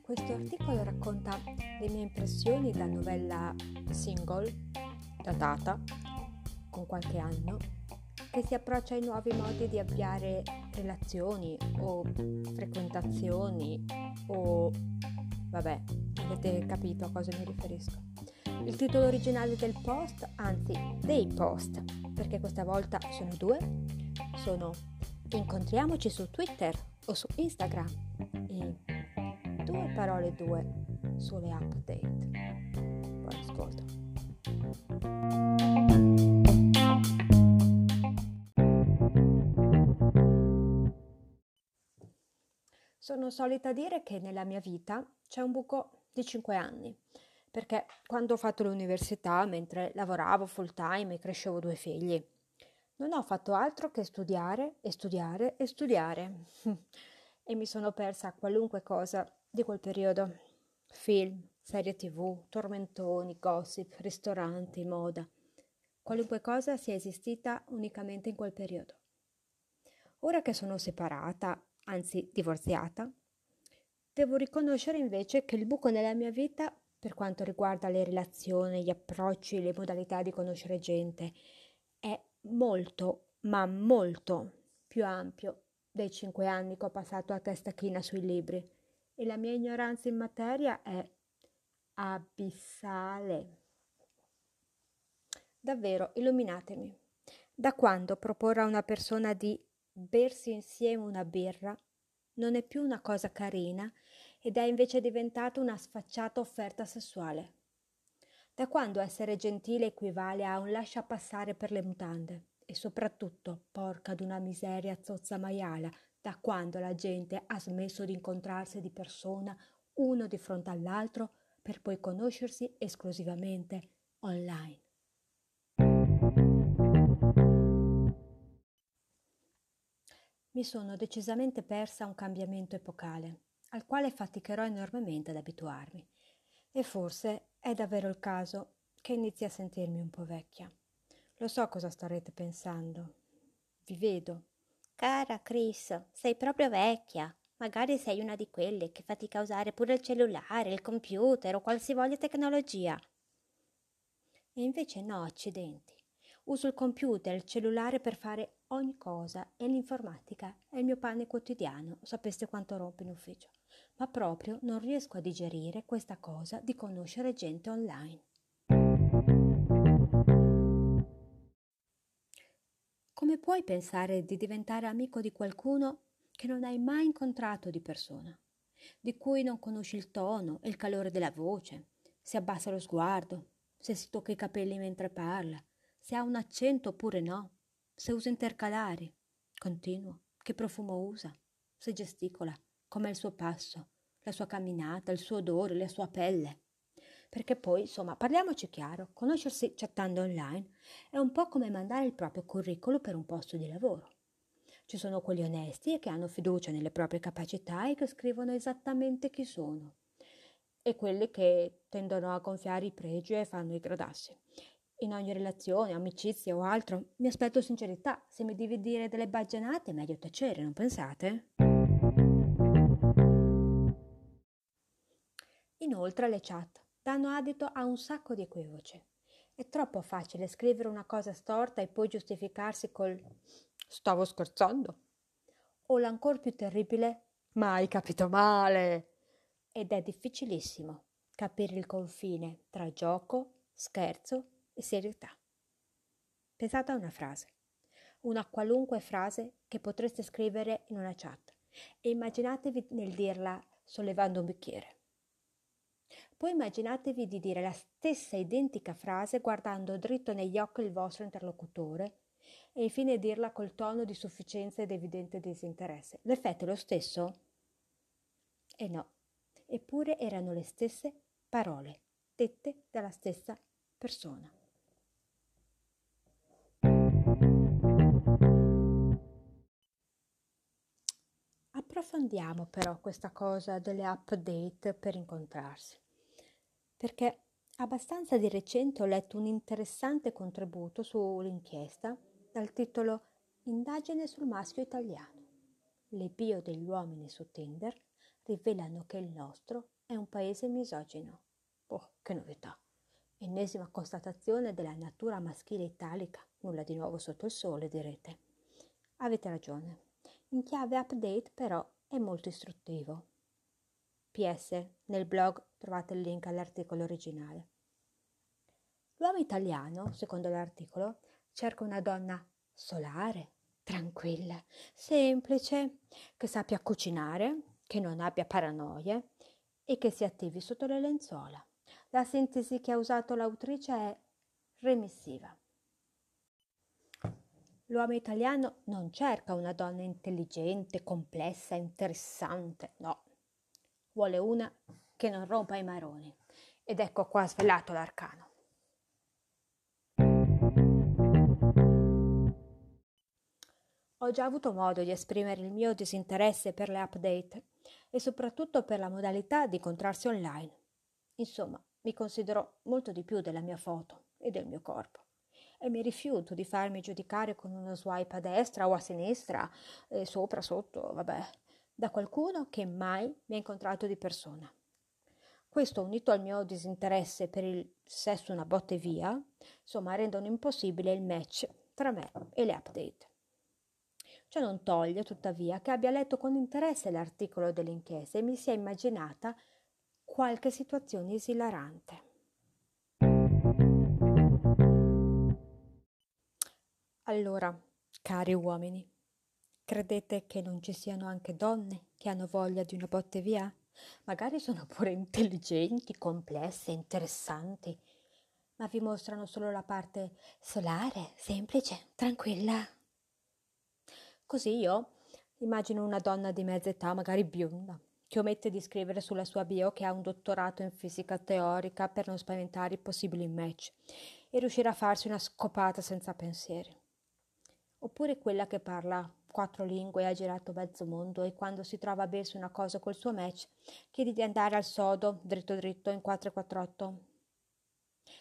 Questo articolo racconta le mie impressioni da novella single, datata, con qualche anno, che si approccia ai nuovi modi di avviare relazioni o frequentazioni o... vabbè, avete capito a cosa mi riferisco. Il titolo originale del post, anzi dei post, perché questa volta sono due, sono incontriamoci su Twitter o su Instagram e due parole due sulle update. Buon ascolto. Sono solita dire che nella mia vita c'è un buco di 5 anni. Perché quando ho fatto l'università, mentre lavoravo full time e crescevo 2 figli, non ho fatto altro che studiare e mi sono persa qualunque cosa di quel periodo: film, serie tv, tormentoni, gossip, ristoranti, moda, qualunque cosa sia esistita unicamente in quel periodo. Ora che sono separata, anzi divorziata, devo riconoscere invece che il buco nella mia vita, per quanto riguarda le relazioni, gli approcci, le modalità di conoscere gente, è molto, ma molto più ampio dei 5 anni che ho passato a testa china sui libri, e la mia ignoranza in materia è abissale. Davvero, illuminatemi. Da quando proporre a una persona di bersi insieme una birra non è più una cosa carina ed è invece diventata una sfacciata offerta sessuale? Da quando essere gentile equivale a un lascia passare per le mutande? E soprattutto, porca d'una miseria zozza maiala, da quando la gente ha smesso di incontrarsi di persona, uno di fronte all'altro, per poi conoscersi esclusivamente online? Mi sono decisamente persa un cambiamento epocale, al quale faticherò enormemente ad abituarmi, e forse è davvero il caso che inizi a sentirmi un po' vecchia. Lo so cosa starete pensando. Vi vedo. Cara Chris, sei proprio vecchia. Magari sei una di quelle che fatica a usare pure il cellulare, il computer o qualsivoglia tecnologia. E invece no, accidenti. Uso il computer, il cellulare per fare ogni cosa, e l'informatica è il mio pane quotidiano. Sapeste quanto rompo in ufficio. Ma proprio non riesco a digerire questa cosa di conoscere gente online. Come puoi pensare di diventare amico di qualcuno che non hai mai incontrato di persona, di cui non conosci il tono e il calore della voce, se abbassa lo sguardo, se si tocca i capelli mentre parla, se ha un accento oppure no, se usa intercalari, continuo, che profumo usa, se gesticola, com'è il suo passo, la sua camminata, il suo odore, la sua pelle. Perché poi, insomma, parliamoci chiaro, conoscersi chattando online è un po' come mandare il proprio curriculum per un posto di lavoro. Ci sono quelli onesti e che hanno fiducia nelle proprie capacità e che scrivono esattamente chi sono, e quelli che tendono a gonfiare i pregi e fanno i gradassi. In ogni relazione, amicizia o altro, mi aspetto sincerità. Se mi devi dire delle baggianate, è meglio tacere, non pensate? Inoltre le chat danno adito a un sacco di equivoci. È troppo facile scrivere una cosa storta e poi giustificarsi col «stavo scherzando» o l'ancor più terribile «ma hai capito male!». Ed è difficilissimo capire il confine tra gioco, scherzo e serietà. Pensate a una frase, una qualunque frase che potreste scrivere in una chat, e immaginatevi nel dirla sollevando un bicchiere. Poi immaginatevi di dire la stessa identica frase guardando dritto negli occhi il vostro interlocutore, e infine dirla col tono di sufficienza ed evidente disinteresse. L'effetto è lo stesso? E no, eppure erano le stesse parole dette dalla stessa persona. Approfondiamo però questa cosa delle update per incontrarsi, perché abbastanza di recente ho letto un interessante contributo sull'inchiesta dal titolo Indagine sul maschio italiano. Le bio degli uomini su Tinder rivelano che il nostro è un paese misogino. Oh, che novità! Ennesima constatazione della natura maschile italica, nulla di nuovo sotto il sole, direte. Avete ragione. In chiave update, però, è molto istruttivo. PS. Nel blog trovate il link all'articolo originale. L'uomo italiano, secondo l'articolo, cerca una donna solare, tranquilla, semplice, che sappia cucinare, che non abbia paranoie e che si attivi sotto le lenzuola. La sintesi che ha usato l'autrice è remissiva. L'uomo italiano non cerca una donna intelligente, complessa, interessante, no. Vuole una che non rompa i maroni. Ed ecco qua svelato l'arcano. Ho già avuto modo di esprimere il mio disinteresse per le update e soprattutto per la modalità di incontrarsi online. Insomma, mi considero molto di più della mia foto e del mio corpo e mi rifiuto di farmi giudicare con uno swipe a destra o a sinistra, sopra, sotto, vabbè, da qualcuno che mai mi ha incontrato di persona. Questo, unito al mio disinteresse per il sesso una botte via, insomma, rendono impossibile il match tra me e le update. Ciò non toglie, tuttavia, che abbia letto con interesse l'articolo dell'inchiesta e mi sia immaginata qualche situazione esilarante. Allora, cari uomini, credete che non ci siano anche donne che hanno voglia di una botte via? Magari sono pure intelligenti, complesse, interessanti, ma vi mostrano solo la parte solare, semplice, tranquilla. Così io immagino una donna di mezza età, magari bionda, che omette di scrivere sulla sua bio che ha un dottorato in fisica teorica per non spaventare i possibili match e riuscire a farsi una scopata senza pensieri. Oppure quella che parla 4 lingue, ha girato mezzo mondo e quando si trova a bersi una cosa col suo match chiede di andare al sodo dritto dritto in 448.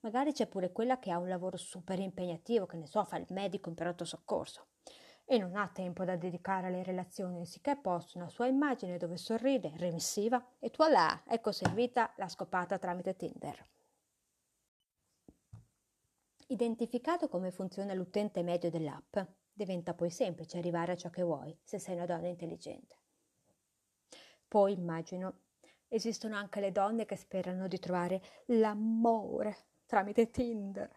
Magari c'è pure quella che ha un lavoro super impegnativo, che ne so, fa il medico in pronto soccorso e non ha tempo da dedicare alle relazioni, sicché posta una sua immagine dove sorride, remissiva, e voilà, ecco servita la scopata tramite Tinder. Identificato come funziona l'utente medio dell'app, diventa poi semplice arrivare a ciò che vuoi, se sei una donna intelligente. Poi immagino, esistono anche le donne che sperano di trovare l'amore tramite Tinder.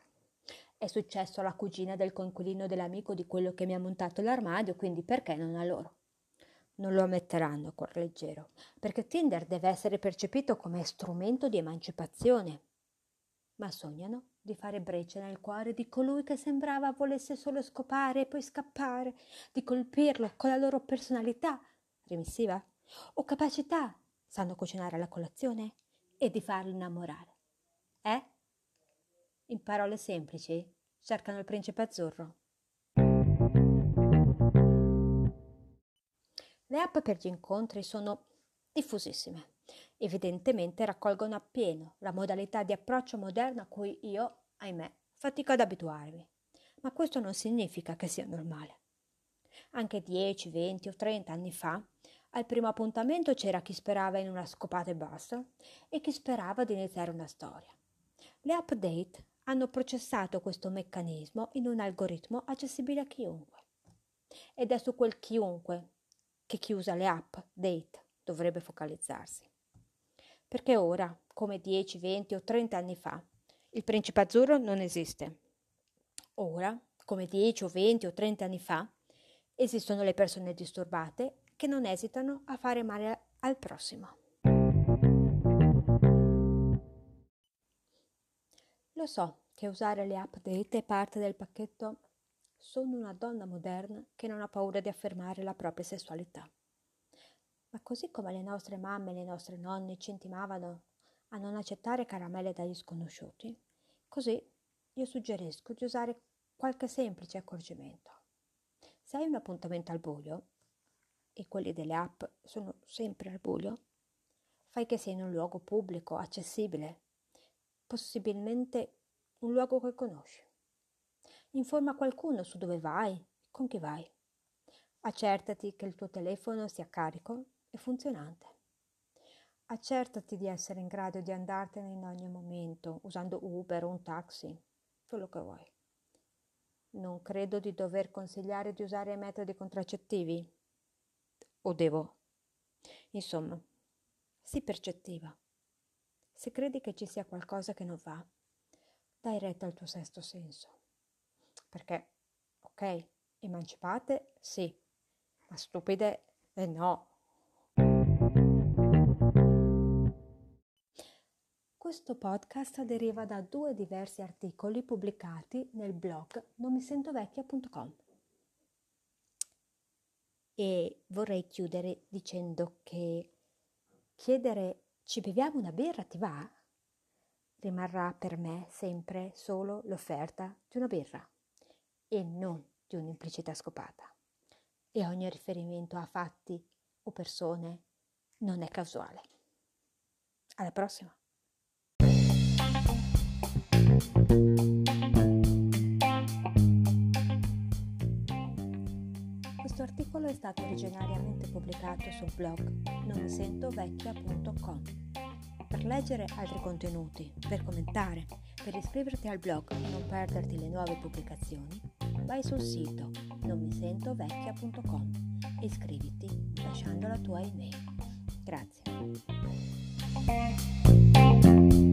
È successo alla cugina del coinquilino dell'amico di quello che mi ha montato l'armadio, quindi perché non a loro? Non lo ammetteranno a cuor leggero, perché Tinder deve essere percepito come strumento di emancipazione, ma sognano di fare breccia nel cuore di colui che sembrava volesse solo scopare e poi scappare, di colpirlo con la loro personalità, remissiva, o capacità, sanno cucinare la colazione, e di farlo innamorare. In parole semplici, cercano il principe azzurro. Le app per gli incontri sono diffusissime. Evidentemente raccolgono appieno la modalità di approccio moderna a cui io, ahimè, fatico ad abituarmi. Ma questo non significa che sia normale. Anche 10, 20 o 30 anni fa, al primo appuntamento c'era chi sperava in una scopata e basta e chi sperava di iniziare una storia. Le update hanno processato questo meccanismo in un algoritmo accessibile a chiunque. Ed è su quel chiunque che chi usa le update dovrebbe focalizzarsi. Perché ora, come 10, 20 o 30 anni fa, il principe azzurro non esiste. Ora, come 10 o 20 o 30 anni fa, esistono le persone disturbate che non esitano a fare male al prossimo. Lo so che usare le update è parte del pacchetto "sono una donna moderna che non ha paura di affermare la propria sessualità". Ma così come le nostre mamme e le nostre nonne ci intimavano a non accettare caramelle dagli sconosciuti, così io suggerisco di usare qualche semplice accorgimento. Se hai un appuntamento al buio, e quelli delle app sono sempre al buio, fai che sia in un luogo pubblico, accessibile, possibilmente un luogo che conosci. Informa qualcuno su dove vai, con chi vai. Accertati che il tuo telefono sia carico e funzionante. Accertati di essere in grado di andartene in ogni momento usando Uber o un taxi, quello che vuoi. Non credo di dover consigliare di usare metodi contraccettivi. O devo? Insomma, sii percettiva. Se credi che ci sia qualcosa che non va, dai retta al tuo sesto senso. Perché, ok, emancipate, sì, ma stupide, no. Questo podcast deriva da 2 diversi articoli pubblicati nel blog nonmisentovecchia.com. E vorrei chiudere dicendo che chiedere "ci beviamo una birra, ti va?" rimarrà per me sempre solo l'offerta di una birra e non di un'implicita scopata. E ogni riferimento a fatti o persone non è casuale. Alla prossima! Questo articolo è stato originariamente pubblicato sul blog nonmisentovecchia.com. Per leggere altri contenuti, per commentare, per iscriverti al blog e non perderti le nuove pubblicazioni, vai sul sito nonmisentovecchia.com e iscriviti lasciando la tua email. Grazie.